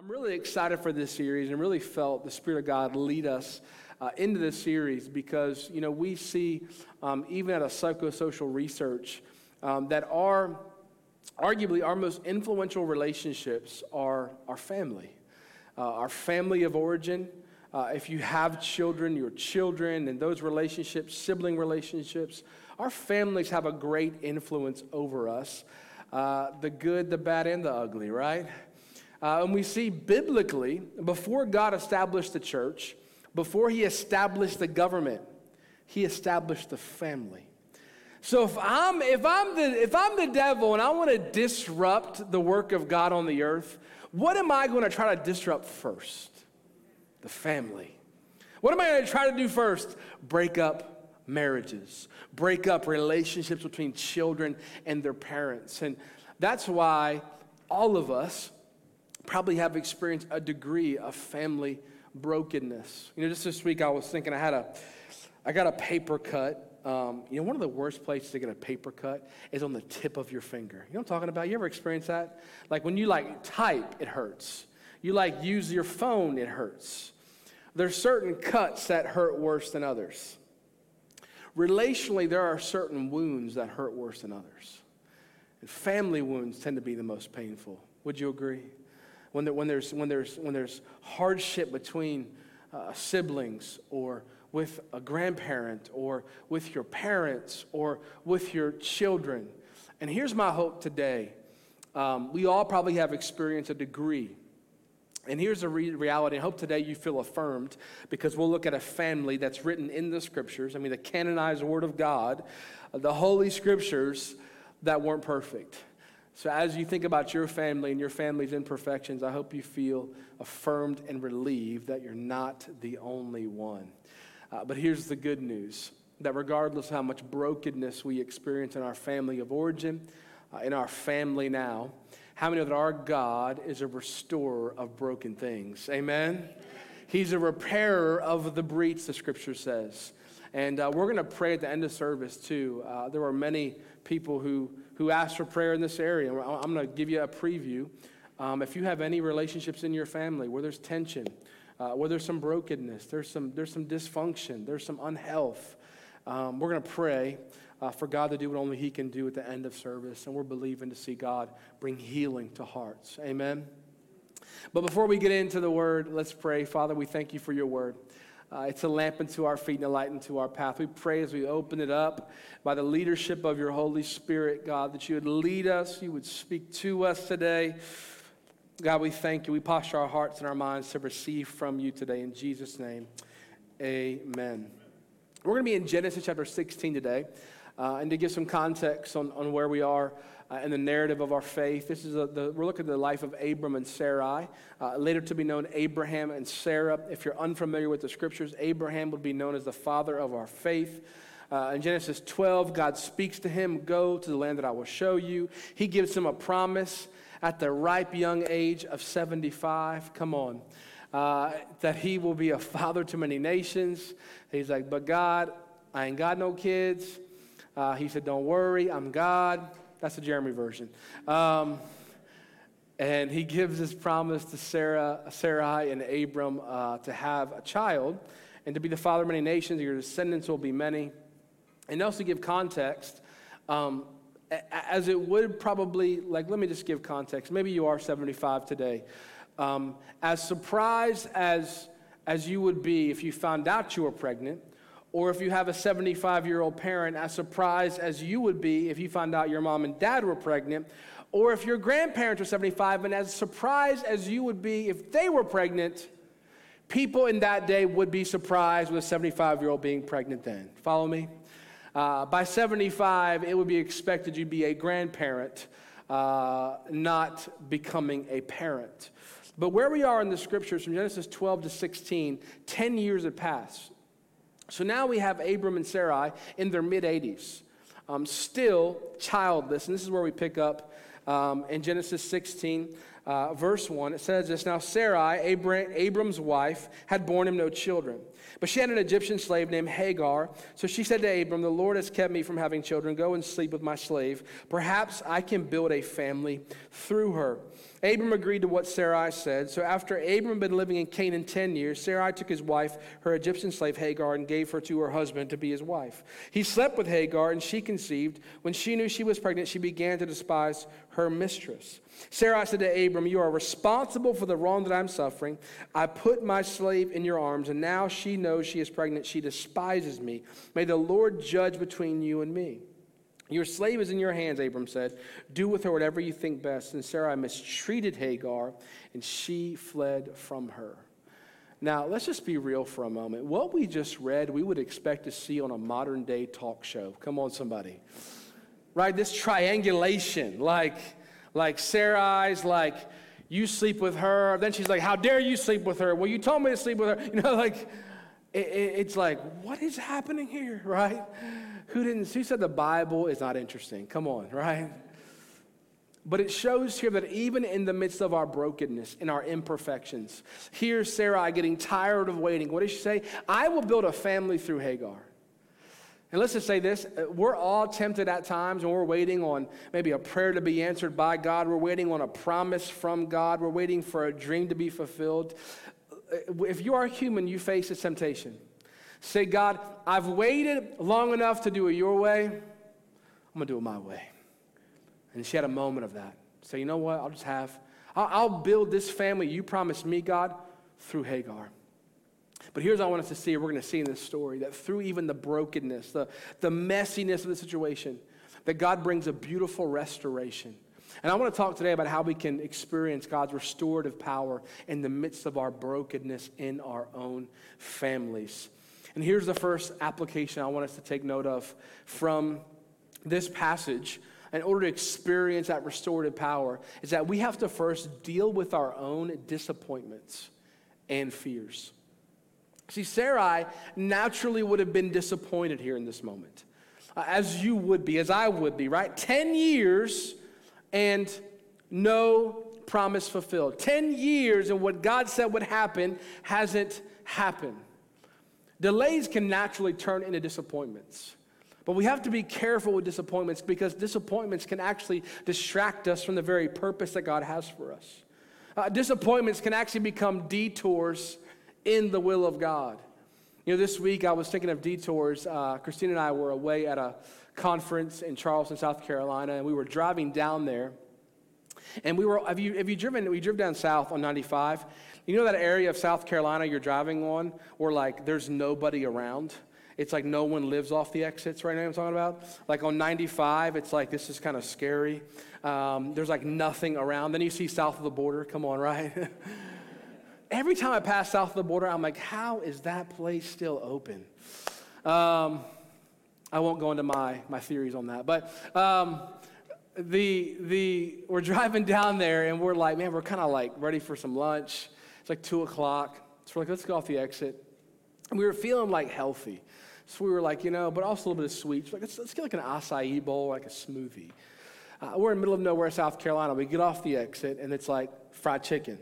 I'm really excited for this series and really felt the Spirit of God lead us into this series because, you know, we see even at a psychosocial research that arguably our most influential relationships are our family of origin. If you have children, your children, and those relationships, sibling relationships, our families have a great influence over us, the good, the bad, and the ugly, right? And we see biblically, before God established the church, before he established the government, he established the family. So if I'm the devil and I want to disrupt the work of God on the earth, what am I going to try to disrupt first? The family. What am I going to try to do first? Break up marriages, break up relationships between children and their parents. And that's why all of us probably have experienced a degree of family brokenness. You know, just this week I was thinking I got a paper cut. You know, one of the worst places to get a paper cut is on the tip of your finger. You know what I'm talking about? You ever experience that? Like when you type, it hurts. You use your phone, it hurts. There's certain cuts that hurt worse than others. Relationally, there are certain wounds that hurt worse than others. And family wounds tend to be the most painful. Would you agree? When there's hardship between siblings or with a grandparent or with your parents or with your children. And here's my hope today. We all probably have experienced a degree. And here's the reality. I hope today you feel affirmed because we'll look at a family that's written in the Scriptures. I mean, the canonized Word of God, the Holy Scriptures that weren't perfect. So as you think about your family and your family's imperfections, I hope you feel affirmed and relieved that you're not the only one. But here's the good news, that regardless of how much brokenness we experience in our family of origin, in our family now, how many know that our God is a restorer of broken things? Amen? He's a repairer of the breach, the Scripture says. And we're going to pray at the end of service, too. There were many people who asked for prayer in this area. I'm going to give you a preview. If you have any relationships in your family where there's tension, where there's some brokenness, there's some dysfunction, there's some unhealth, we're going to pray for God to do what only he can do at the end of service, and we're believing to see God bring healing to hearts. Amen? But before we get into the word, let's pray. Father, we thank you for your word. It's a lamp unto our feet and a light unto our path. We pray as we open it up by the leadership of your Holy Spirit, God, that you would lead us, you would speak to us today. God, we thank you. We posture our hearts and our minds to receive from you today. In Jesus' name, amen. We're going to be in Genesis chapter 16 today. And to give some context on where we are in the narrative of our faith, this is we're looking at the life of Abram and Sarai, later to be known Abraham and Sarah. If you're unfamiliar with the Scriptures, Abraham would be known as the father of our faith. In Genesis 12, God speaks to him, "Go to the land that I will show you." He gives him a promise at the ripe young age of 75, come on, that he will be a father to many nations. He's like, "But God, I ain't got no kids." He said, "Don't worry, I'm God." That's the Jeremy version. And he gives his promise to Sarai and Abram to have a child and to be the father of many nations. Your descendants will be many. And also give context, as it would probably, let me just give context. Maybe you are 75 today. As surprised as you would be if you found out you were pregnant, or if you have a 75-year-old parent, as surprised as you would be if you found out your mom and dad were pregnant, or if your grandparents are 75, and as surprised as you would be if they were pregnant, people in that day would be surprised with a 75-year-old being pregnant then. Follow me? By 75, it would be expected you'd be a grandparent, not becoming a parent. But where we are in the Scriptures, from Genesis 12 to 16, 10 years had passed. So now we have Abram and Sarai in their mid-80s, still childless. And this is where we pick up in Genesis 16. verse 1, it says this, "Now Sarai, Abram's wife, had borne him no children. But she had an Egyptian slave named Hagar. So she said to Abram, 'The Lord has kept me from having children. Go and sleep with my slave. Perhaps I can build a family through her.' Abram agreed to what Sarai said. So after Abram had been living in Canaan 10 years, Sarai took his wife, her Egyptian slave Hagar, and gave her to her husband to be his wife. He slept with Hagar, and she conceived. When she knew she was pregnant, she began to despise her mistress. Sarai said to Abram, 'You are responsible for the wrong that I'm suffering. I put my slave in your arms, and now she knows she is pregnant. She despises me. May the Lord judge between you and me.' 'Your slave is in your hands,' Abram said. 'Do with her whatever you think best.' And Sarai mistreated Hagar, and she fled from her." Now, let's just be real for a moment. What we just read, we would expect to see on a modern-day talk show. Come on, somebody. Right? This triangulation, like Sarai's, like, you sleep with her. Then she's like, "How dare you sleep with her? Well, you told me to sleep with her." You know, like, it's like, what is happening here, right? Who said the Bible is not interesting? Come on, right? But it shows here that even in the midst of our brokenness and our imperfections, here's Sarai getting tired of waiting. What does she say? "I will build a family through Hagar." And let's just say this, we're all tempted at times when we're waiting on maybe a prayer to be answered by God. We're waiting on a promise from God. We're waiting for a dream to be fulfilled. If you are human, you face this temptation. Say, "God, I've waited long enough to do it your way. I'm going to do it my way." And she had a moment of that. Say, "You know what? I'll build this family you promised me, God, through Hagar." But here's what I want us to see. We're going to see in this story that through even the brokenness, the messiness of the situation, that God brings a beautiful restoration. And I want to talk today about how we can experience God's restorative power in the midst of our brokenness in our own families. And here's the first application I want us to take note of from this passage in order to experience that restorative power is that we have to first deal with our own disappointments and fears. See, Sarai naturally would have been disappointed here in this moment, as you would be, as I would be, right? 10 years and no promise fulfilled. 10 years and what God said would happen hasn't happened. Delays can naturally turn into disappointments. But we have to be careful with disappointments because disappointments can actually distract us from the very purpose that God has for us. Disappointments can actually become detours in the will of God. You know, this week I was thinking of detours. Christina and I were away at a conference in Charleston, South Carolina, and we were driving down there. And we drove down south on 95. You know that area of South Carolina you're driving on where, like, there's nobody around? It's like no one lives off the exits right now, I'm talking about. Like on 95, it's like this is kind of scary. There's like nothing around. Then you see South of the Border. Come on, right? Every time I pass South of the Border, I'm like, how is that place still open? I won't go into my theories on that. But we're driving down there, and we're like, man, we're kind of like ready for some lunch. It's like 2 o'clock. So we're like, let's go off the exit. And we were feeling like healthy. So we were like, you know, but also a little bit of sweets. Like, let's get like an acai bowl, like a smoothie. We're in the middle of nowhere, South Carolina. We get off the exit, and it's like fried chicken,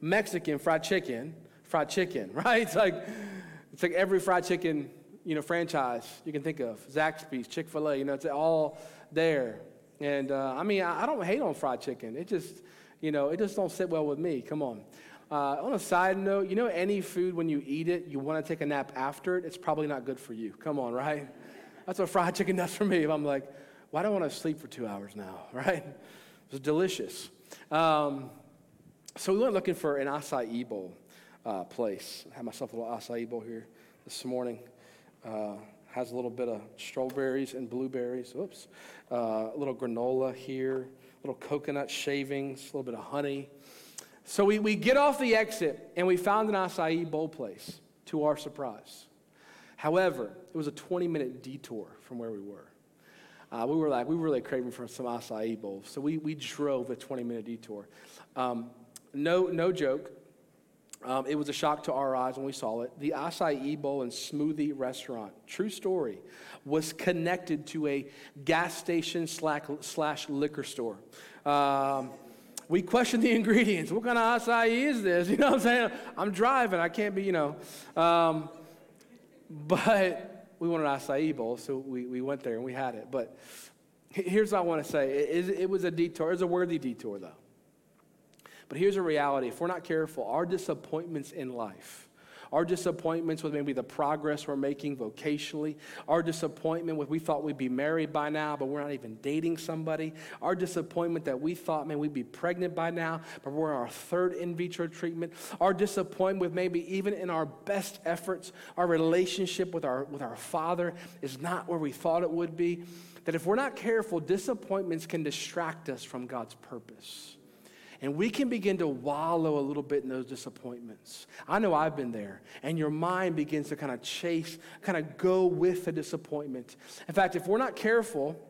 Mexican fried chicken, right? It's like every fried chicken, you know, franchise you can think of, Zaxby's, Chick-fil-A, you know, it's all there. And I don't hate on fried chicken. It just, you know, it just don't sit well with me. Come on. On a side note, you know, any food when you eat it, you want to take a nap after it, it's probably not good for you. Come on, right? That's what fried chicken does for me. I'm like, why do I want to sleep for 2 hours now, right? It was delicious. So we went looking for an acai bowl place. I had myself a little acai bowl here this morning. Has a little bit of strawberries and blueberries. Oops. A little granola here, little coconut shavings, a little bit of honey. So we get off the exit, and we found an acai bowl place, to our surprise. However, it was a 20-minute detour from where we were. We were really craving for some acai bowls. So we drove a 20-minute detour. No joke. It was a shock to our eyes when we saw it. The acai bowl and smoothie restaurant, true story, was connected to a gas station slash liquor store. We questioned the ingredients. What kind of acai is this? You know what I'm saying? I'm driving. I can't be, you know. But we wanted an acai bowl, so we went there and we had it. But here's what I want to say. It was a detour. It was a worthy detour, though. But here's a reality. If we're not careful, our disappointments in life, our disappointments with maybe the progress we're making vocationally, our disappointment with we thought we'd be married by now, but we're not even dating somebody, our disappointment that we thought, man, we'd be pregnant by now, but we're in our third in vitro treatment, our disappointment with maybe even in our best efforts, our relationship with our Father is not where we thought it would be, that if we're not careful, disappointments can distract us from God's purpose. And we can begin to wallow a little bit in those disappointments. I know I've been there. And your mind begins to kind of chase, kind of go with the disappointment. In fact, if we're not careful,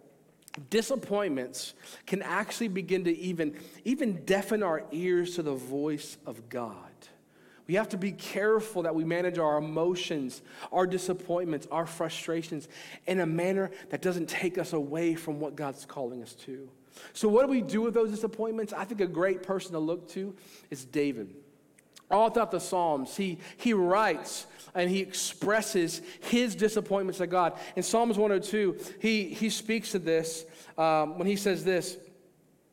disappointments can actually begin to even deafen our ears to the voice of God. We have to be careful that we manage our emotions, our disappointments, our frustrations in a manner that doesn't take us away from what God's calling us to. So what do we do with those disappointments? I think a great person to look to is David. All throughout the Psalms, he writes and he expresses his disappointments to God. In Psalms 102, he speaks to this when he says this,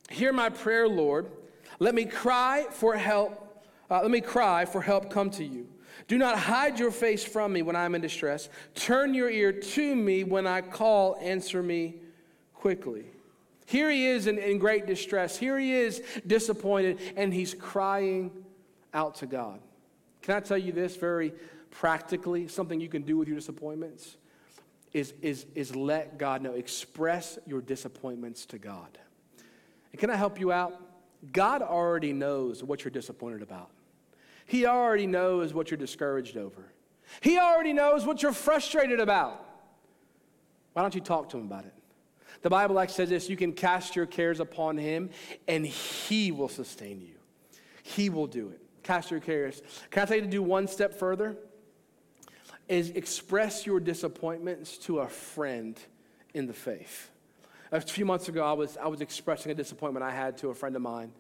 "Hear my prayer, Lord. Let me cry for help. Come to you. Do not hide your face from me when I am in distress. Turn your ear to me when I call. Answer me quickly." Here he is in great distress. Here he is disappointed, and he's crying out to God. Can I tell you this very practically? Something you can do with your disappointments is let God know. Express your disappointments to God. And can I help you out? God already knows what you're disappointed about. He already knows what you're discouraged over. He already knows what you're frustrated about. Why don't you talk to him about it? The Bible actually says this, you can cast your cares upon him and he will sustain you. He will do it. Cast your cares. Can I tell you to do one step further? Is express your disappointments to a friend in the faith. A few months ago, I was expressing a disappointment I had to a friend of mine.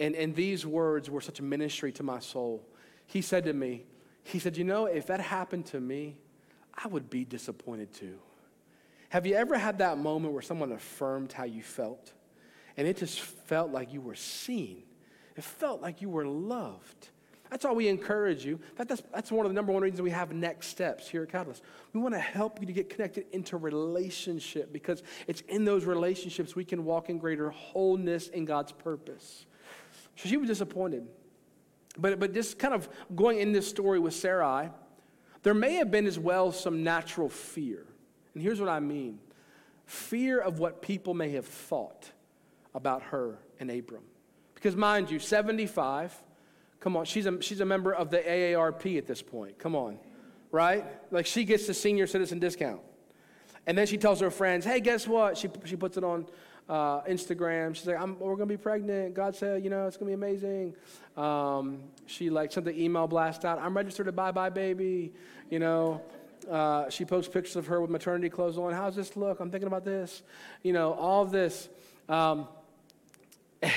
And these words were such a ministry to my soul. He said to me, you know, if that happened to me, I would be disappointed too. Have you ever had that moment where someone affirmed how you felt? And it just felt like you were seen. It felt like you were loved. That's all we encourage you. That's one of the number one reasons we have next steps here at Catalyst. We want to help you to get connected into relationship because it's in those relationships we can walk in greater wholeness in God's purpose. So she was disappointed. But just kind of going in this story with Sarai, there may have been as well some natural fear. And here's what I mean. Fear of what people may have thought about her and Abram. Because mind you, 75... Come on, she's a member of the AARP at this point. Come on, right? Like she gets the senior citizen discount. And then she tells her friends, hey, guess what? She puts it on Instagram. She's like, we're going to be pregnant. God said, you know, it's going to be amazing. She like sent the email blast out. I'm registered to Buy Buy Baby. You know, she posts pictures of her with maternity clothes on. How's this look? I'm thinking about this. You know, all of this. And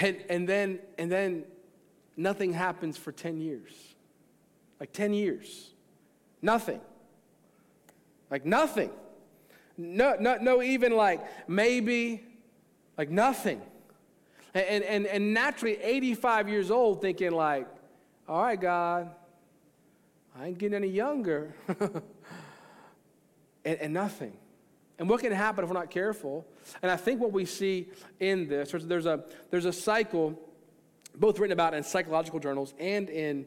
then. Nothing happens for 10 years. Like 10 years. Nothing. Like nothing. No, even like maybe, like nothing. And naturally, 85 years old thinking like, all right, God, I ain't getting any younger. and nothing. And what can happen if we're not careful? And I think what we see in this, there's a cycle both written about in psychological journals and in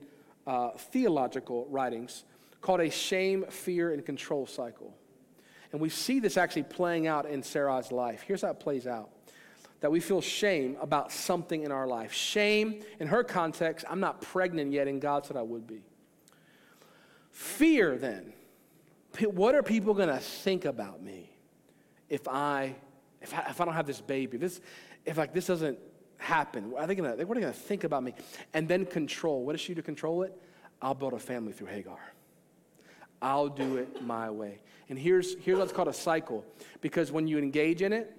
theological writings, called a shame, fear, and control cycle. And we see this actually playing out in Sarah's life. Here's how it plays out, that we feel shame about something in our life. Shame, in her context, I'm not pregnant yet, and God said I would be. Fear, then. What are people going to think about me if I don't have this baby? If this doesn't happen? What are they going to think about me? And then control. What is she to control it? I'll build a family through Hagar. I'll do it my way. And here's what's called a cycle, because when you engage in it,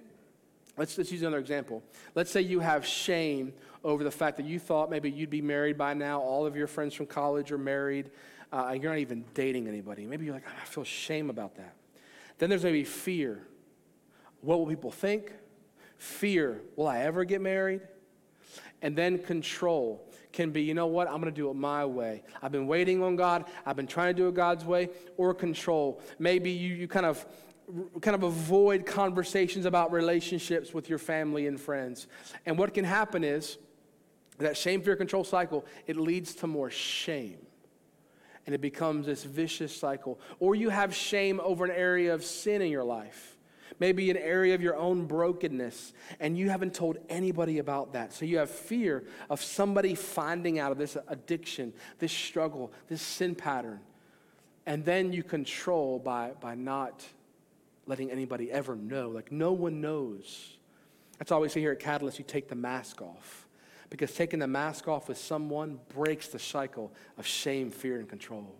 let's use another example. Let's say you have shame over the fact that you thought maybe you'd be married by now. All of your friends from college are married, and you're not even dating anybody. Maybe you're like, I feel shame about that. Then there's maybe fear. What will people think? Fear. Will I ever get married? And then control can be, you know what, I'm going to do it my way. I've been waiting on God. I've been trying to do it God's way. Or control. Maybe you kind of avoid conversations about relationships with your family and friends. And what can happen is that shame, fear, control cycle, it leads to more shame. And it becomes this vicious cycle. Or you have shame over an area of sin in your life. Maybe an area of your own brokenness, and you haven't told anybody about that. So you have fear of somebody finding out of this addiction, this struggle, this sin pattern. And then you control by not letting anybody ever know. Like, no one knows. That's why we say here at Catalyst, you take the mask off. Because taking the mask off with someone breaks the cycle of shame, fear, and control.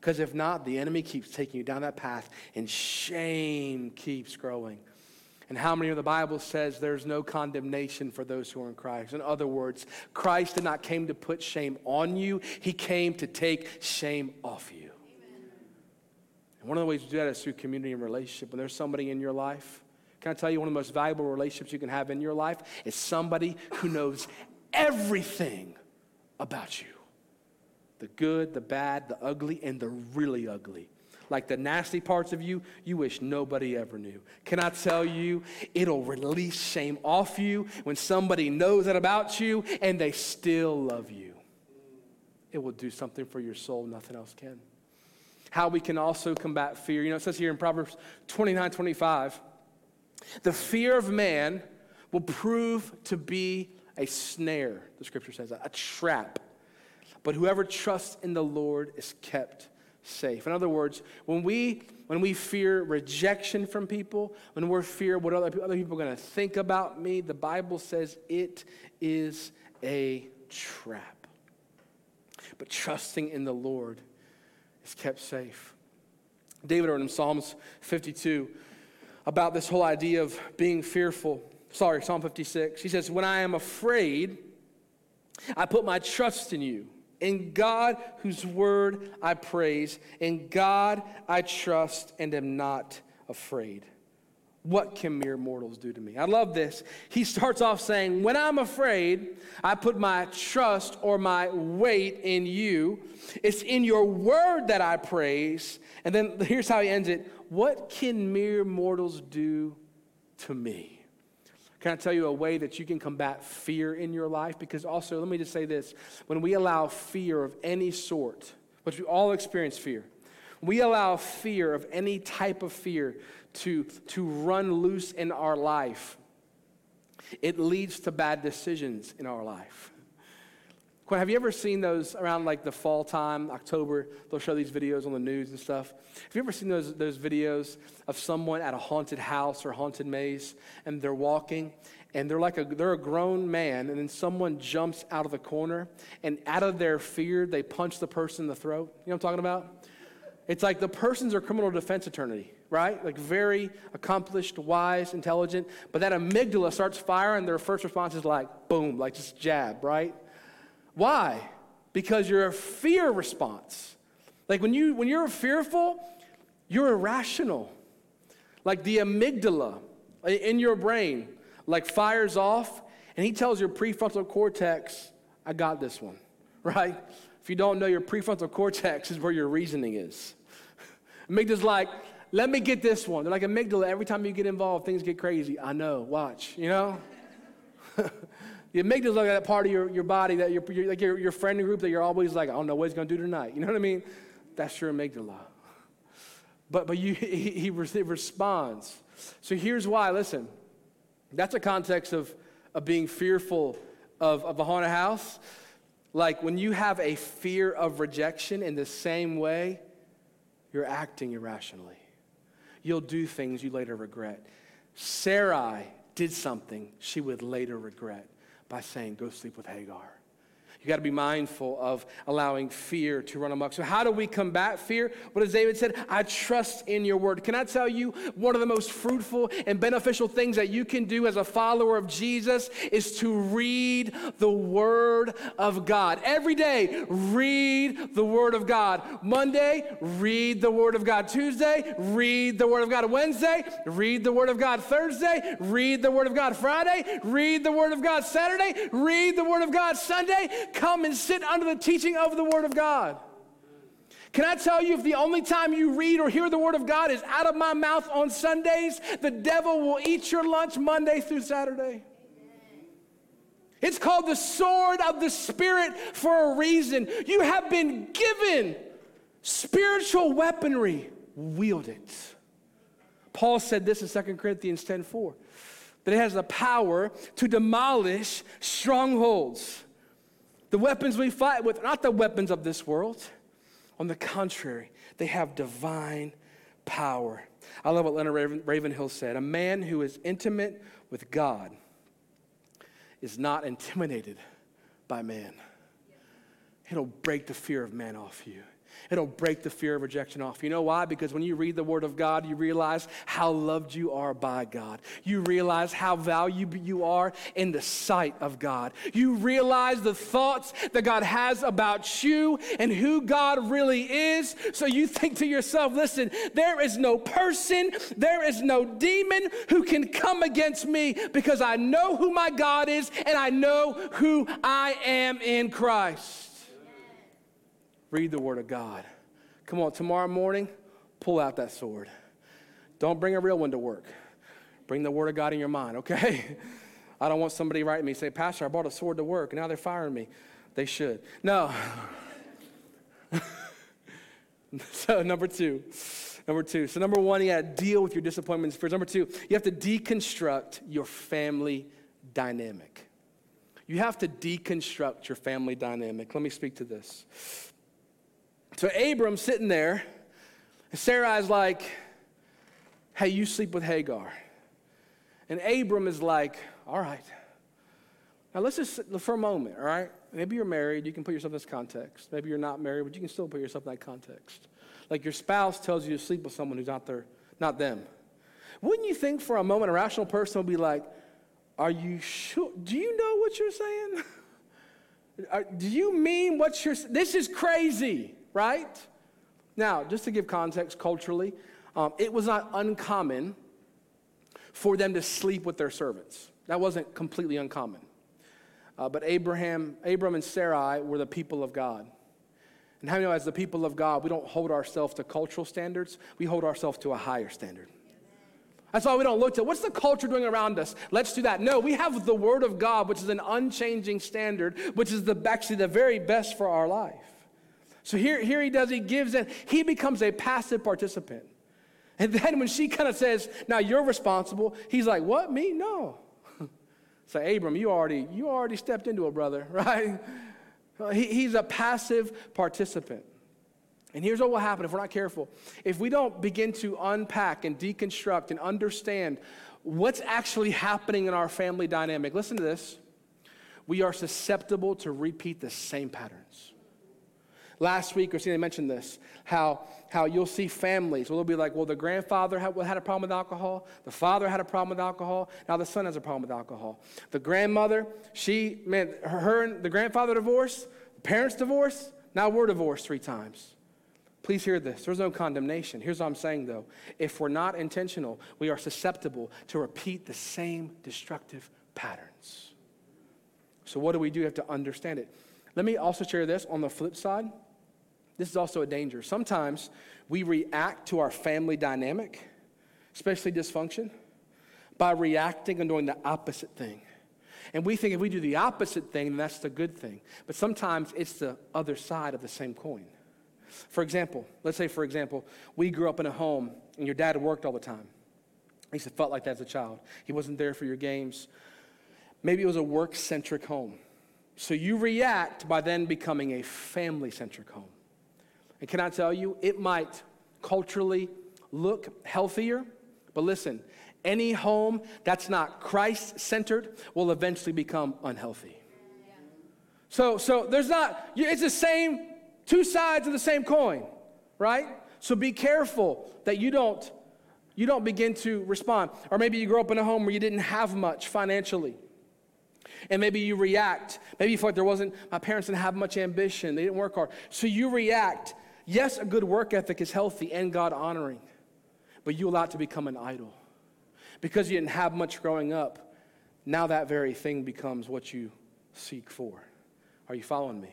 Because if not, the enemy keeps taking you down that path, and shame keeps growing. And how many of the Bible says there's no condemnation for those who are in Christ? In other words, Christ did not come to put shame on you. He came to take shame off you. Amen. And one of the ways to do that is through community and relationship. When there's somebody in your life, can I tell you one of the most valuable relationships you can have in your life is somebody who knows everything about you. The good, the bad, the ugly, and the really ugly. Like the nasty parts of you, you wish nobody ever knew. Can I tell you, it'll release shame off you when somebody knows that about you and they still love you. It will do something for your soul nothing else can. How we can also combat fear. You know, it says here in Proverbs 29:25, the fear of man will prove to be a snare, the scripture says, a trap. But whoever trusts in the Lord is kept safe. In other words, when we fear rejection from people, when we're fear what other people are going to think about me, the Bible says it is a trap. But trusting in the Lord is kept safe. David wrote in Psalms 52 about this whole idea of being fearful. Sorry, Psalm 56. He says, when I am afraid, I put my trust in you. In God, whose word I praise, in God I trust and am not afraid. What can mere mortals do to me? I love this. He starts off saying, when I'm afraid, I put my trust or my weight in you. It's in your word that I praise. And then here's how he ends it. What can mere mortals do to me? Can I tell you a way that you can combat fear in your life? Because also, let me just say this. When we allow fear of any sort, which we all experience fear, we allow fear of any type of fear to run loose in our life. It leads to bad decisions in our life. Have you ever seen those around like the fall time, October? They'll show these videos on the news and stuff. Have you ever seen those videos of someone at a haunted house or haunted maze, and they're walking, and they're a grown man, and then someone jumps out of the corner, and out of their fear, they punch the person in the throat? You know what I'm talking about? It's like the person's a criminal defense attorney, right? Like very accomplished, wise, intelligent, but that amygdala starts firing. Their first response is like, boom, like just jab, right? Why? Because you're a fear response. Like when you're fearful, you're irrational. Like the amygdala in your brain, like fires off, and he tells your prefrontal cortex, I got this one, right? If you don't know, your prefrontal cortex is where your reasoning is. Amygdala's like, let me get this one. They're like amygdala, every time you get involved, things get crazy. I know, watch, you know? The amygdala's like that part of your body, that your friend group that you're always like, I don't know what he's going to do tonight. You know what I mean? That's your amygdala. But he responds. So here's why. Listen, that's a context of being fearful of a haunted house. Like when you have a fear of rejection in the same way, you're acting irrationally. You'll do things you later regret. Sarai did something she would later regret by saying, go sleep with Hagar. You got to be mindful of allowing fear to run amok. So how do we combat fear? Well, as David said, I trust in your word. Can I tell you one of the most fruitful and beneficial things that you can do as a follower of Jesus is to read the word of God. Every day, read the word of God. Monday, read the word of God. Tuesday, read the word of God. Wednesday, read the word of God. Thursday, read the word of God. Friday, read the word of God. Saturday, read the word of God. Sunday, come and sit under the teaching of the word of God. Can I tell you, if the only time you read or hear the word of God is out of my mouth on Sundays, the devil will eat your lunch Monday through Saturday. It's called the sword of the Spirit for a reason. You have been given spiritual weaponry. Wield it. Paul said this in 2 Corinthians 10:4, that it has the power to demolish strongholds. The weapons we fight with are not the weapons of this world. On the contrary, they have divine power. I love what Leonard Ravenhill said. A man who is intimate with God is not intimidated by man. It'll break the fear of man off you. It'll break the fear of rejection off. You know why? Because when you read the word of God, you realize how loved you are by God. You realize how valuable you are in the sight of God. You realize the thoughts that God has about you and who God really is. So you think to yourself, listen, there is no person, there is no demon who can come against me because I know who my God is and I know who I am in Christ. Read the word of God. Come on, tomorrow morning, pull out that sword. Don't bring a real one to work. Bring the word of God in your mind, okay? I don't want somebody writing me, say, Pastor, I brought a sword to work, and now they're firing me. They should. No. So number two. So number one, you gotta deal with your disappointments. First, number two, you have to deconstruct your family dynamic. You have to deconstruct your family dynamic. Let me speak to this. So Abram's sitting there, and Sarai's like, hey, you sleep with Hagar. And Abram is like, all right. Now let's just, for a moment, all right? Maybe you're married, you can put yourself in this context. Maybe you're not married, but you can still put yourself in that context. Like your spouse tells you to sleep with someone who's not them. Wouldn't you think for a moment a rational person would be like, are you sure? Do you know what you're saying? Do you mean what you're saying? This is crazy. Right? Now, just to give context culturally, it was not uncommon for them to sleep with their servants. That wasn't completely uncommon. But Abram and Sarai were the people of God. And how many know, as the people of God, we don't hold ourselves to cultural standards. We hold ourselves to a higher standard. That's why we don't look to what's the culture doing around us. Let's do that. No, we have the Word of God, which is an unchanging standard, which is actually the very best for our life. So here he does, he gives in. He becomes a passive participant. And then when she kind of says, now you're responsible, he's like, what, me? No. So Abram, you already stepped into a brother, right? He's a passive participant. And here's what will happen if we're not careful. If we don't begin to unpack and deconstruct and understand what's actually happening in our family dynamic, listen to this. We are susceptible to repeat the same patterns. Last week, Christina mentioned this, how you'll see families. Well, they'll be like, well, the grandfather had a problem with alcohol. The father had a problem with alcohol. Now the son has a problem with alcohol. The grandmother, her and the grandfather divorced. The parents divorced. Now we're divorced 3 times. Please hear this. There's no condemnation. Here's what I'm saying, though. If we're not intentional, we are susceptible to repeat the same destructive patterns. So what do we do? We have to understand it. Let me also share this on the flip side. This is also a danger. Sometimes we react to our family dynamic, especially dysfunction, by reacting and doing the opposite thing. And we think if we do the opposite thing, then that's the good thing. But sometimes it's the other side of the same coin. For example, we grew up in a home and your dad worked all the time. At least it felt like that as a child. He wasn't there for your games. Maybe it was a work-centric home. So you react by then becoming a family-centric home. And can I tell you, it might culturally look healthier, but listen, any home that's not Christ-centered will eventually become unhealthy. Yeah. So there's not, it's the same, two sides of the same coin, right? So be careful that you don't begin to respond. Or maybe you grew up in a home where you didn't have much financially. And maybe you react. Maybe you feel like my parents didn't have much ambition. They didn't work hard. So you react. Yes, a good work ethic is healthy and God-honoring. But you allow it to become an idol. Because you didn't have much growing up, now that very thing becomes what you seek for. Are you following me?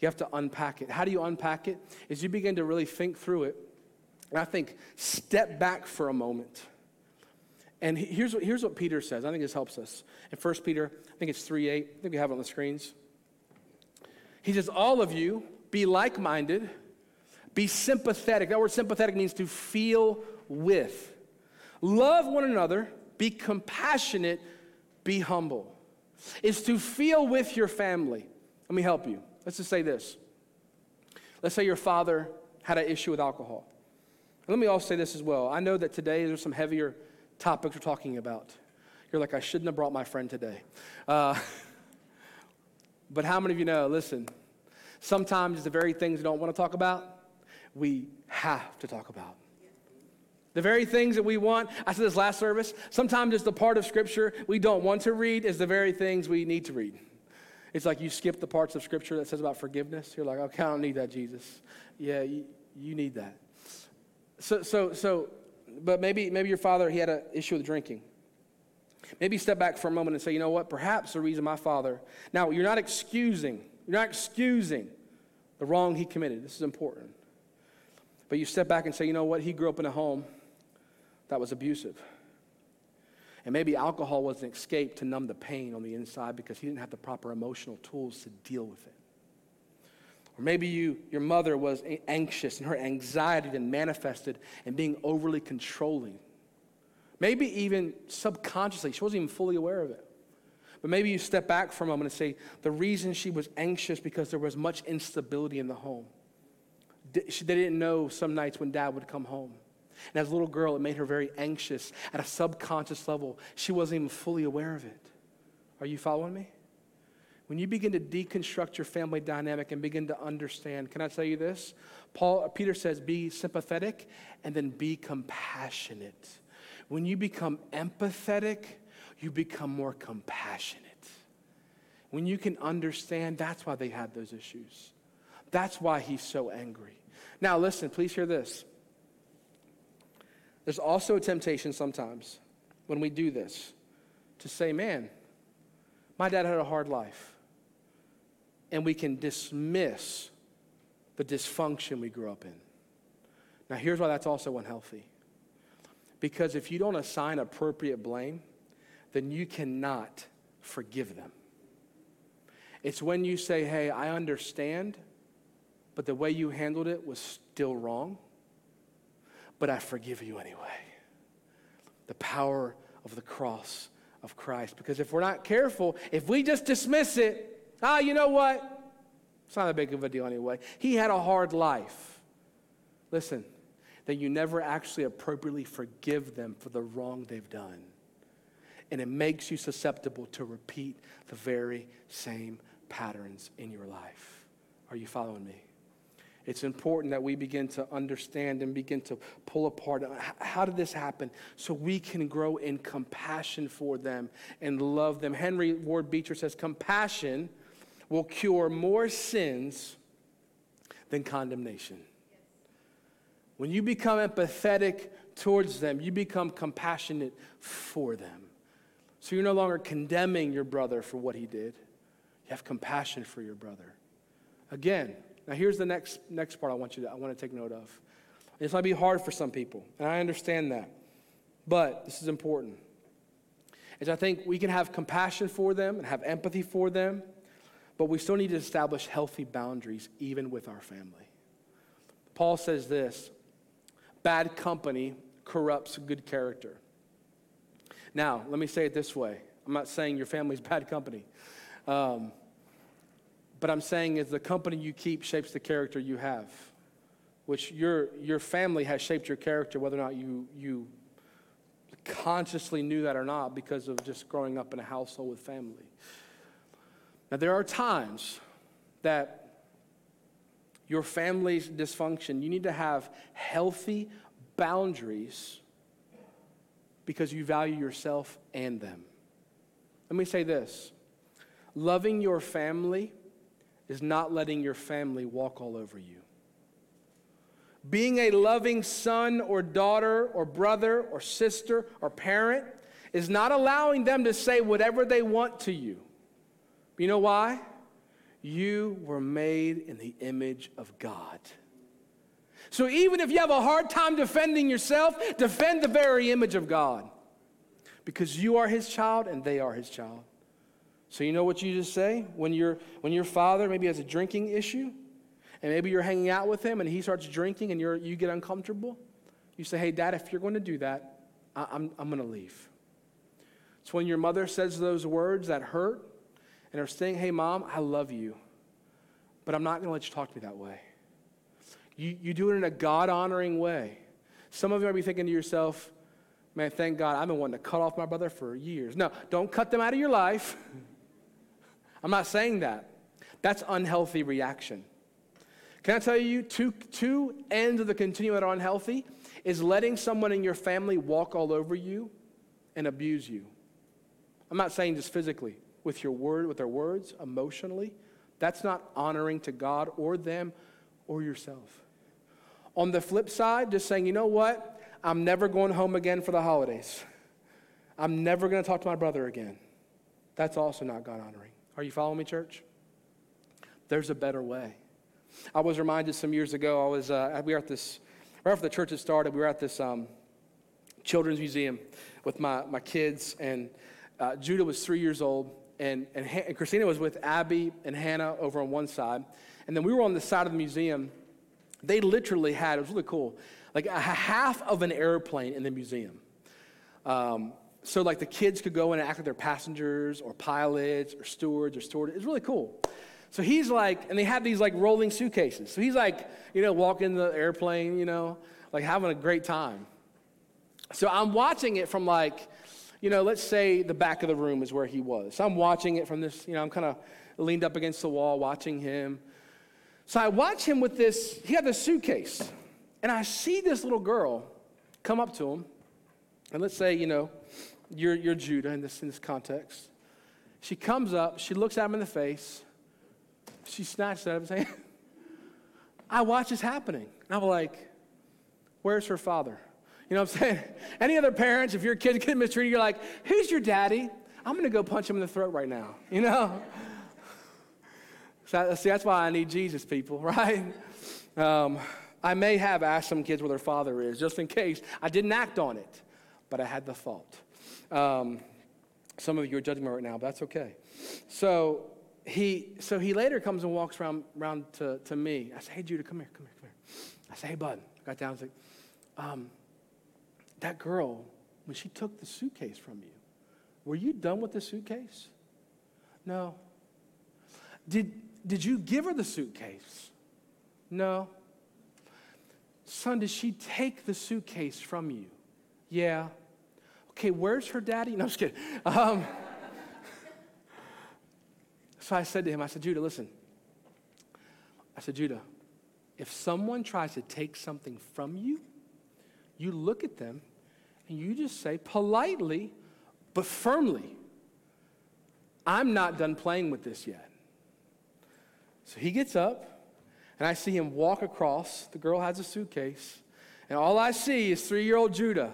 You have to unpack it. How do you unpack it? Is you begin to really think through it. And I think step back for a moment. And here's what Peter says. I think this helps us. In 1 Peter, I think it's 3:8. I think we have it on the screens. He says, all of you, be like-minded, be sympathetic. That word sympathetic means to feel with. Love one another, be compassionate, be humble. It's to feel with your family. Let me help you. Let's just say this. Let's say your father had an issue with alcohol. And let me all say this as well. I know that today there's some heavier topics we're talking about. You're like, I shouldn't have brought my friend today. But how many of you know, listen, sometimes the very things we don't want to talk about, we have to talk about. The very things that we want, I said this last service, sometimes it's the part of Scripture we don't want to read is the very things we need to read. It's like you skip the parts of Scripture that says about forgiveness. You're like, okay, I don't need that, Jesus. Yeah, you need that. But maybe your father, he had an issue with drinking. Maybe step back for a moment and say, you know what, perhaps the reason my father, now you're not excusing the wrong he committed. This is important. But you step back and say, you know what, he grew up in a home that was abusive. And maybe alcohol was an escape to numb the pain on the inside because he didn't have the proper emotional tools to deal with it. Or maybe your mother was anxious and her anxiety then manifested in being overly controlling. Maybe even subconsciously, she wasn't even fully aware of it. But maybe you step back for a moment and say, the reason she was anxious because there was much instability in the home. They didn't know some nights when dad would come home. And as a little girl, it made her very anxious at a subconscious level. She wasn't even fully aware of it. Are you following me? When you begin to deconstruct your family dynamic and begin to understand, can I tell you this? Peter says, be sympathetic and then be compassionate. When you become empathetic, you become more compassionate. When you can understand, that's why they had those issues. That's why he's so angry. Now listen, please hear this. There's also a temptation sometimes when we do this to say, man, my dad had a hard life. And we can dismiss the dysfunction we grew up in. Now here's why that's also unhealthy. Because if you don't assign appropriate blame, then you cannot forgive them. It's when you say, hey, I understand, but the way you handled it was still wrong, but I forgive you anyway. The power of the cross of Christ. Because if we're not careful, if we just dismiss it, you know what? It's not that big of a deal anyway. He had a hard life. Listen, then you never actually appropriately forgive them for the wrong they've done. And it makes you susceptible to repeat the very same patterns in your life. Are you following me? It's important that we begin to understand and begin to pull apart. How did this happen? So we can grow in compassion for them and love them. Henry Ward Beecher says, compassion will cure more sins than condemnation. Yes. When you become empathetic towards them, you become compassionate for them. So you're no longer condemning your brother for what he did. You have compassion for your brother. Again, now here's the next part I want to take note of. This might be hard for some people, and I understand that. But this is important. Is I think we can have compassion for them and have empathy for them, but we still need to establish healthy boundaries even with our family. Paul says this, bad company corrupts good character. Now, let me say it this way. I'm not saying your family's bad company. But I'm saying is the company you keep shapes the character you have, which your family has shaped your character, whether or not you consciously knew that or not because of just growing up in a household with family. Now, there are times that your family's dysfunction, you need to have healthy boundaries because you value yourself and them. Let me say this. Loving your family is not letting your family walk all over you. Being a loving son or daughter or brother or sister or parent is not allowing them to say whatever they want to you. You know why? You were made in the image of God. So even if you have a hard time defending yourself, defend the very image of God. Because you are his child and they are his child. So you know what you just say? When your father maybe has a drinking issue, and maybe you're hanging out with him and he starts drinking and you get uncomfortable, you say, hey, Dad, if you're going to do that, I'm going to leave. It's when your mother says those words that hurt, and are saying, hey, Mom, I love you, but I'm not going to let you talk to me that way. You do it in a God-honoring way. Some of you might be thinking to yourself, man, thank God, I've been wanting to cut off my brother for years. No, don't cut them out of your life. I'm not saying that. That's unhealthy reaction. Can I tell you, two ends of the continuum that are unhealthy is letting someone in your family walk all over you and abuse you. I'm not saying just physically. With your word, with their words, emotionally, that's not honoring to God or them or yourself. On the flip side, just saying, you know what? I'm never going home again for the holidays. I'm never going to talk to my brother again. That's also not God honoring. Are you following me, church? There's a better way. I was reminded some years ago. We were at this right after the church had started. We were at this children's museum with my kids, and Judah was 3 years old. And Christina was with Abby and Hannah over on one side. And then we were on the side of the museum. They literally had, it was really cool, like a half of an airplane in the museum. So like the kids could go in and act like they're passengers or pilots or stewards or stewardess. It was really cool. So he's like, and they had these like rolling suitcases. So he's like, you know, walking the airplane, you know, like having a great time. So I'm watching it from like, you know, let's say the back of the room is where he was. So I'm watching it from this, you know, I'm kind of leaned up against the wall watching him. So I watch him with this, he had this suitcase. And I see this little girl come up to him. And let's say, you know, you're Judah in this context. She comes up, she looks at him in the face. She snatched at him saying, I watch this happening. And I'm like, where's her father? You know what I'm saying? Any other parents, if your kid gets mistreated, you're like, who's your daddy? I'm going to go punch him in the throat right now, you know? So, see, that's why I need Jesus, people, right? I may have asked some kids where their father is, just in case. I didn't act on it, but I had the thought. Some of you are judging me right now, but that's okay. So he later comes and walks around to me. I say, hey, Judah, come here. I say, hey, bud. I got down and said, that girl, when she took the suitcase from you, were you done with the suitcase? No. Did you give her the suitcase? No. Son, did she take the suitcase from you? Yeah. Okay, where's her daddy? No, I'm just kidding. So I said to him, I said, Judah, listen. I said, Judah, if someone tries to take something from you, you look at them and you just say politely but firmly, I'm not done playing with this yet. So he gets up, and I see him walk across. The girl has a suitcase, and all I see is 3-year-old Judah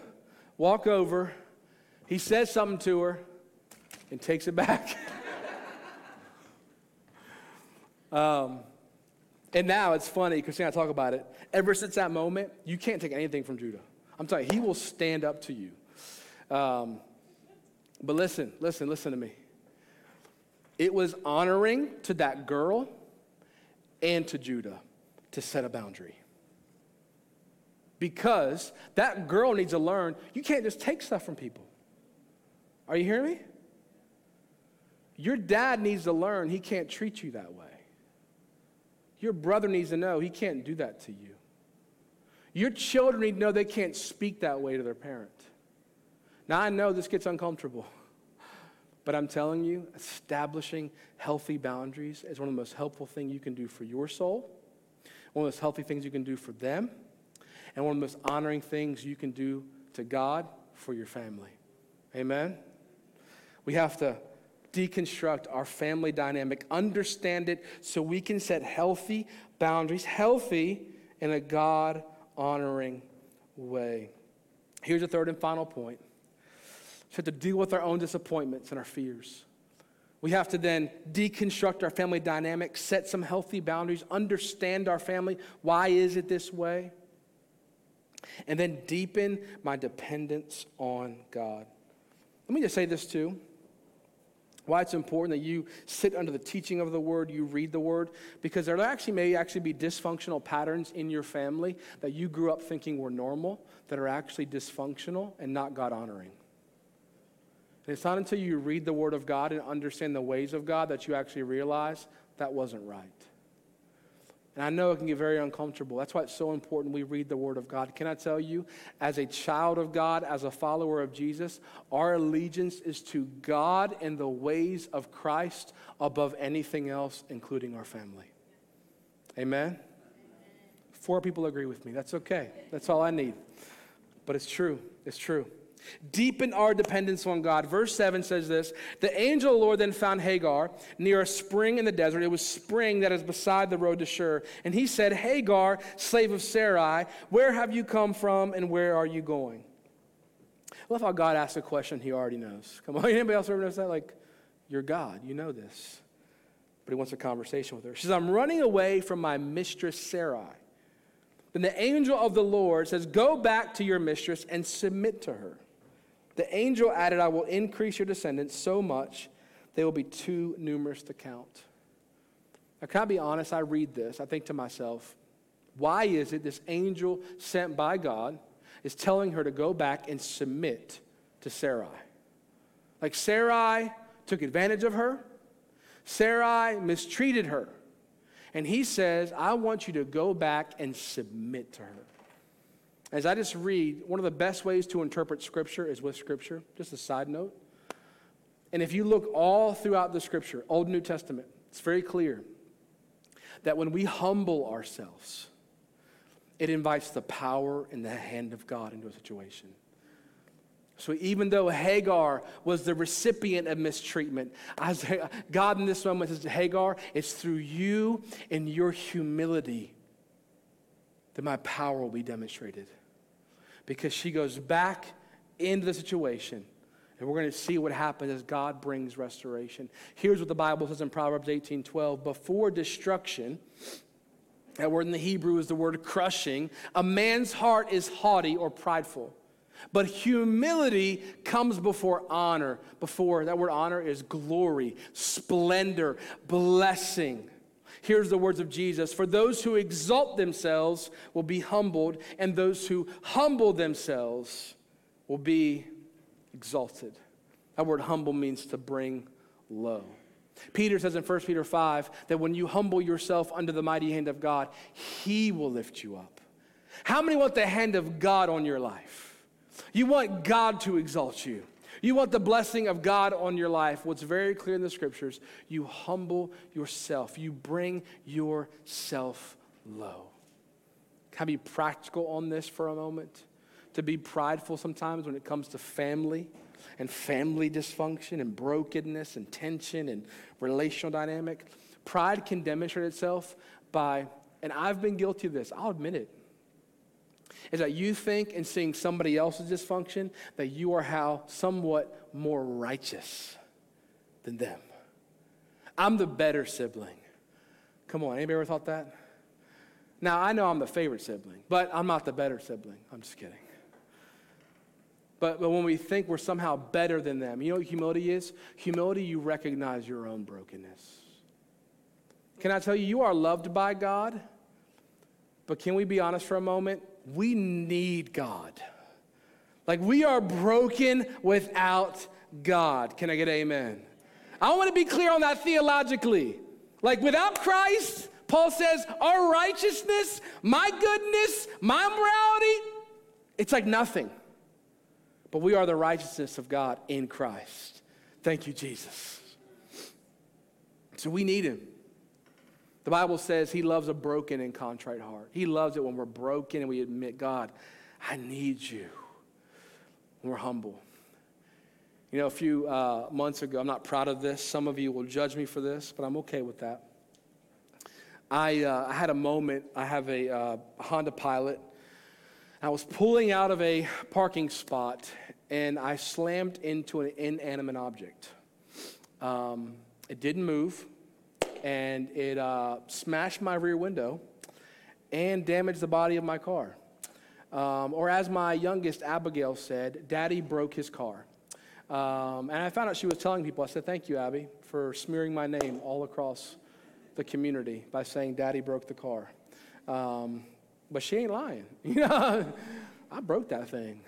walk over. He says something to her and takes it back. And now it's funny, Christina, I talk about it. Ever since that moment, you can't take anything from Judah. I'm telling you, he will stand up to you. But listen to me. It was honoring to that girl and to Judah to set a boundary. Because that girl needs to learn, you can't just take stuff from people. Are you hearing me? Your dad needs to learn he can't treat you that way. Your brother needs to know he can't do that to you. Your children need to know they can't speak that way to their parent. Now, I know this gets uncomfortable, But I'm telling you, establishing healthy boundaries is one of the most helpful things you can do for your soul, one of the most healthy things you can do for them, and one of the most honoring things you can do to God for your family. Amen? We have to deconstruct our family dynamic, understand it so we can set healthy boundaries, healthy in a God-honoring way. Here's the third and final point. We have to deal with our own disappointments and our fears. We have to then deconstruct our family dynamic, set some healthy boundaries, understand our family. Why is it this way? And then deepen my dependence on God. Let me just say this too. Why it's important that you sit under the teaching of the Word, you read the Word, because there may actually be dysfunctional patterns in your family that you grew up thinking were normal that are actually dysfunctional and not God-honoring. And it's not until you read the Word of God and understand the ways of God that you actually realize that wasn't right. And I know it can get very uncomfortable. That's why it's so important we read the Word of God. Can I tell you, as a child of God, as a follower of Jesus, our allegiance is to God and the ways of Christ above anything else, including our family. Amen? 4 people agree with me. That's okay. That's all I need. But it's true. It's true. Deepen our dependence on God. Verse 7 says this, the angel of the Lord then found Hagar near a spring in the desert. It was spring that is beside the road to Shur. And he said, Hagar, slave of Sarai, where have you come from and where are you going? I love how God asks a question he already knows. Come on, anybody else ever knows that? Like, you're God, you know this. But he wants a conversation with her. She says, I'm running away from my mistress Sarai. Then the angel of the Lord says, go back to your mistress and submit to her. The angel added, I will increase your descendants so much, they will be too numerous to count. Now, can I be honest? I read this. I think to myself, why is it this angel sent by God is telling her to go back and submit to Sarai? Like Sarai took advantage of her. Sarai mistreated her. And he says, I want you to go back and submit to her. As I just read, one of the best ways to interpret Scripture is with Scripture. Just a side note. And if you look all throughout the Scripture, Old and New Testament, it's very clear that when we humble ourselves, it invites the power and the hand of God into a situation. So even though Hagar was the recipient of mistreatment, God in this moment says, Hagar, it's through you and your humility that my power will be demonstrated. Because she goes back into the situation. And we're going to see what happens as God brings restoration. Here's what the Bible says in Proverbs 18:12. Before destruction, that word in the Hebrew is the word crushing, a man's heart is haughty or prideful. But humility comes before honor. Before, that word honor is glory, splendor, blessing. Here's the words of Jesus. For those who exalt themselves will be humbled, and those who humble themselves will be exalted. That word humble means to bring low. Peter says in 1 Peter 5 that when you humble yourself under the mighty hand of God, he will lift you up. How many want the hand of God on your life? You want God to exalt you. You want the blessing of God on your life. What's very clear in the Scriptures, you humble yourself. You bring yourself low. Can I be practical on this for a moment? To be prideful sometimes when it comes to family and family dysfunction and brokenness and tension and relational dynamic. Pride can demonstrate itself by, and I've been guilty of this, I'll admit it, is that you think in seeing somebody else's dysfunction that you are somewhat more righteous than them. I'm the better sibling. Come on, anybody ever thought that? Now, I know I'm the favorite sibling, but I'm not the better sibling. I'm just kidding. But when we think we're somehow better than them, you know what humility is? Humility, you recognize your own brokenness. Can I tell you, you are loved by God, but can we be honest for a moment? We need God. Like, we are broken without God. Can I get an amen? I want to be clear on that theologically. Like, without Christ, Paul says, our righteousness, my goodness, my morality, it's like nothing. But we are the righteousness of God in Christ. Thank you, Jesus. So we need him. The Bible says he loves a broken and contrite heart. He loves it when we're broken and we admit, God, I need you. When we're humble. You know, a few months ago, I'm not proud of this. Some of you will judge me for this, but I'm okay with that. I had a moment. I have a Honda Pilot. I was pulling out of a parking spot, and I slammed into an inanimate object. It didn't move, and it smashed my rear window and damaged the body of my car. Or as my youngest, Abigail, said, Daddy broke his car. And I found out she was telling people. I said, thank you, Abby, for smearing my name all across the community by saying Daddy broke the car. But she ain't lying. You know, I broke that thing.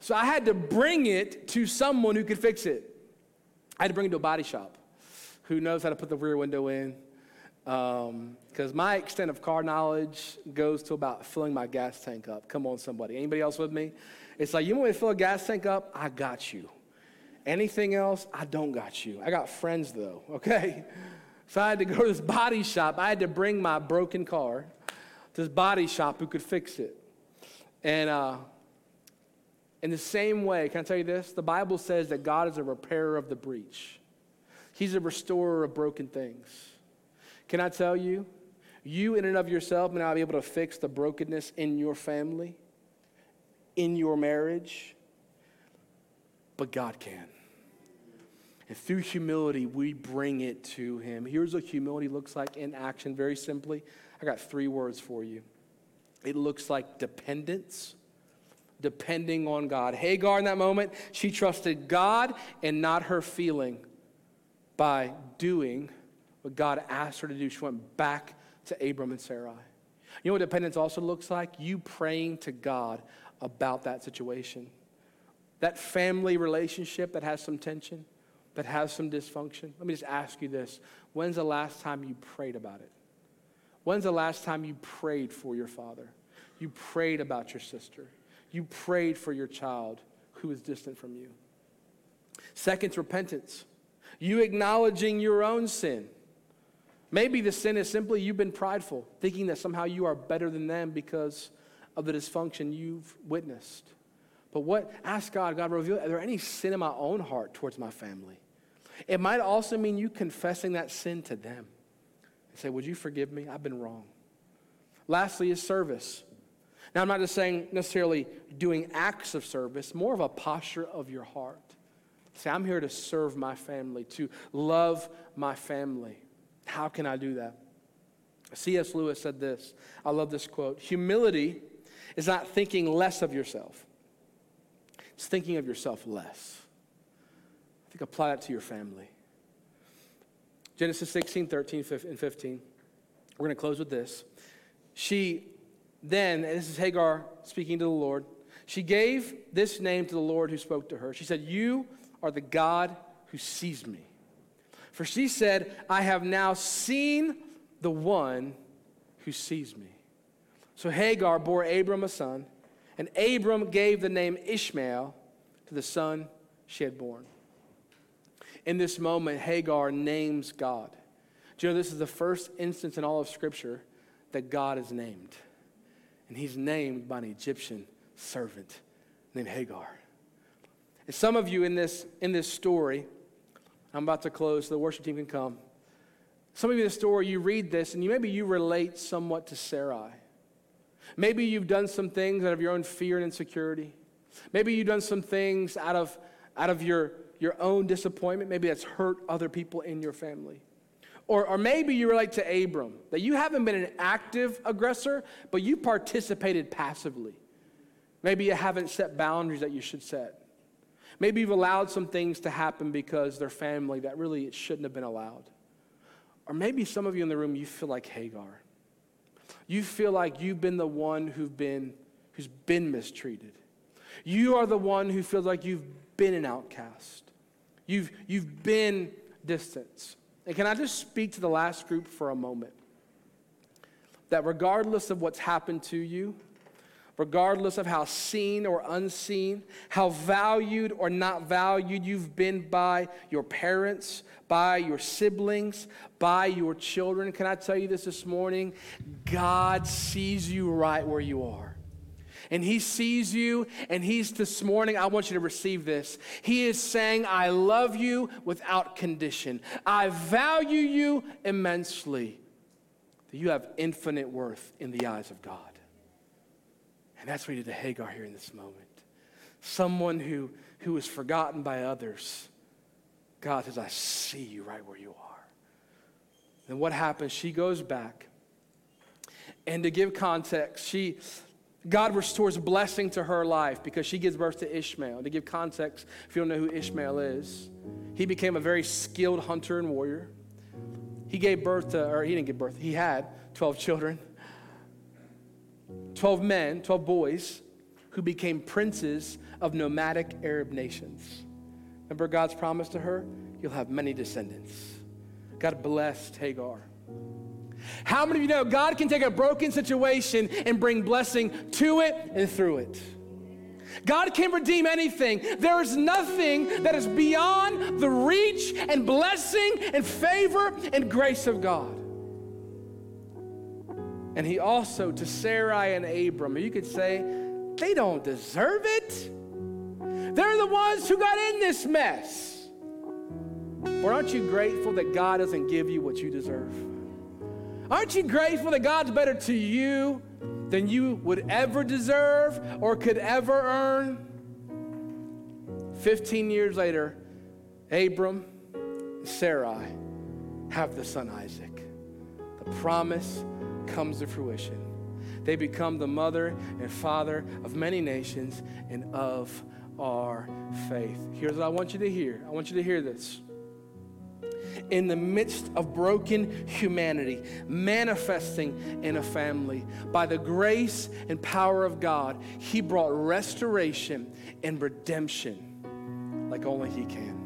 So I had to bring it to someone who could fix it. I had to bring it to a body shop who knows how to put the rear window in. Because my extent of car knowledge goes to about filling my gas tank up. Come on, somebody. Anybody else with me? It's like, you want me to fill a gas tank up? I got you. Anything else? I don't got you. I got friends, though, okay? So I had to go to this body shop. I had to bring my broken car to this body shop who could fix it. And in the same way, can I tell you this? The Bible says that God is a repairer of the breach. He's a restorer of broken things. Can I tell you, you in and of yourself may not be able to fix the brokenness in your family, in your marriage, but God can. And through humility, we bring it to him. Here's what humility looks like in action, very simply. I got three words for you. It looks like dependence, depending on God. Hagar in that moment, she trusted God and not her feeling by doing what God asked her to do. She went back to Abram and Sarai. You know what dependence also looks like? You praying to God about that situation. That family relationship that has some tension, that has some dysfunction. Let me just ask you this. When's the last time you prayed about it? When's the last time you prayed for your father? You prayed about your sister. You prayed for your child who is distant from you. Second's repentance. You acknowledging your own sin. Maybe the sin is simply you've been prideful, thinking that somehow you are better than them because of the dysfunction you've witnessed. But what? Ask God, God, reveal, are there any sin in my own heart towards my family? It might also mean you confessing that sin to them. And say, would you forgive me? I've been wrong. Lastly is service. Now, I'm not just saying necessarily doing acts of service, more of a posture of your heart. Say, I'm here to serve my family, to love my family. How can I do that? C.S. Lewis said this. I love this quote. Humility is not thinking less of yourself. It's thinking of yourself less. I think apply that to your family. Genesis 16:13 and 15. We're going to close with this. She then, and this is Hagar speaking to the Lord, she gave this name to the Lord who spoke to her. She said, you are the God who sees me. For she said, I have now seen the one who sees me. So Hagar bore Abram a son, and Abram gave the name Ishmael to the son she had born. In this moment, Hagar names God. Do you know this is the first instance in all of Scripture that God is named? And he's named by an Egyptian servant named Hagar. And some of you in this story, I'm about to close, so the worship team can come. Some of you in the story, you read this, and maybe you relate somewhat to Sarai. Maybe you've done some things out of your own fear and insecurity. Maybe you've done some things out of your own disappointment. Maybe that's hurt other people in your family. Or maybe you relate to Abram, that you haven't been an active aggressor, but you participated passively. Maybe you haven't set boundaries that you should set. Maybe you've allowed some things to happen because they're family that really it shouldn't have been allowed. Or maybe some of you in the room, you feel like Hagar. You feel like you've been the one who's been mistreated. You are the one who feels like you've been an outcast. You've been distant. And can I just speak to the last group for a moment? That regardless of what's happened to you, regardless of how seen or unseen, how valued or not valued you've been by your parents, by your siblings, by your children. Can I tell you this morning? God sees you right where you are. And he sees you, and he's this morning, I want you to receive this. He is saying, I love you without condition. I value you immensely. You have infinite worth in the eyes of God. And that's what he did to Hagar here in this moment. Someone who is forgotten by others. God says, I see you right where you are. Then what happens? She goes back. And to give context, God restores blessing to her life because she gives birth to Ishmael. To give context, if you don't know who Ishmael is, he became a very skilled hunter and warrior. He had 12 children, 12 men, 12 boys who became princes of nomadic Arab nations. Remember God's promise to her? You'll have many descendants. God blessed Hagar. How many of you know God can take a broken situation and bring blessing to it and through it? God can redeem anything. There is nothing that is beyond the reach and blessing and favor and grace of God. And he also, to Sarai and Abram, you could say, they don't deserve it. They're the ones who got in this mess. But aren't you grateful that God doesn't give you what you deserve? Aren't you grateful that God's better to you than you would ever deserve or could ever earn? 15 years later, Abram and Sarai have the son Isaac. The promise comes to fruition. They become the mother and father of many nations and of our faith. Here's what I want you to hear. I want you to hear this. In the midst of broken humanity, manifesting in a family, by the grace and power of God, he brought restoration and redemption like only he can.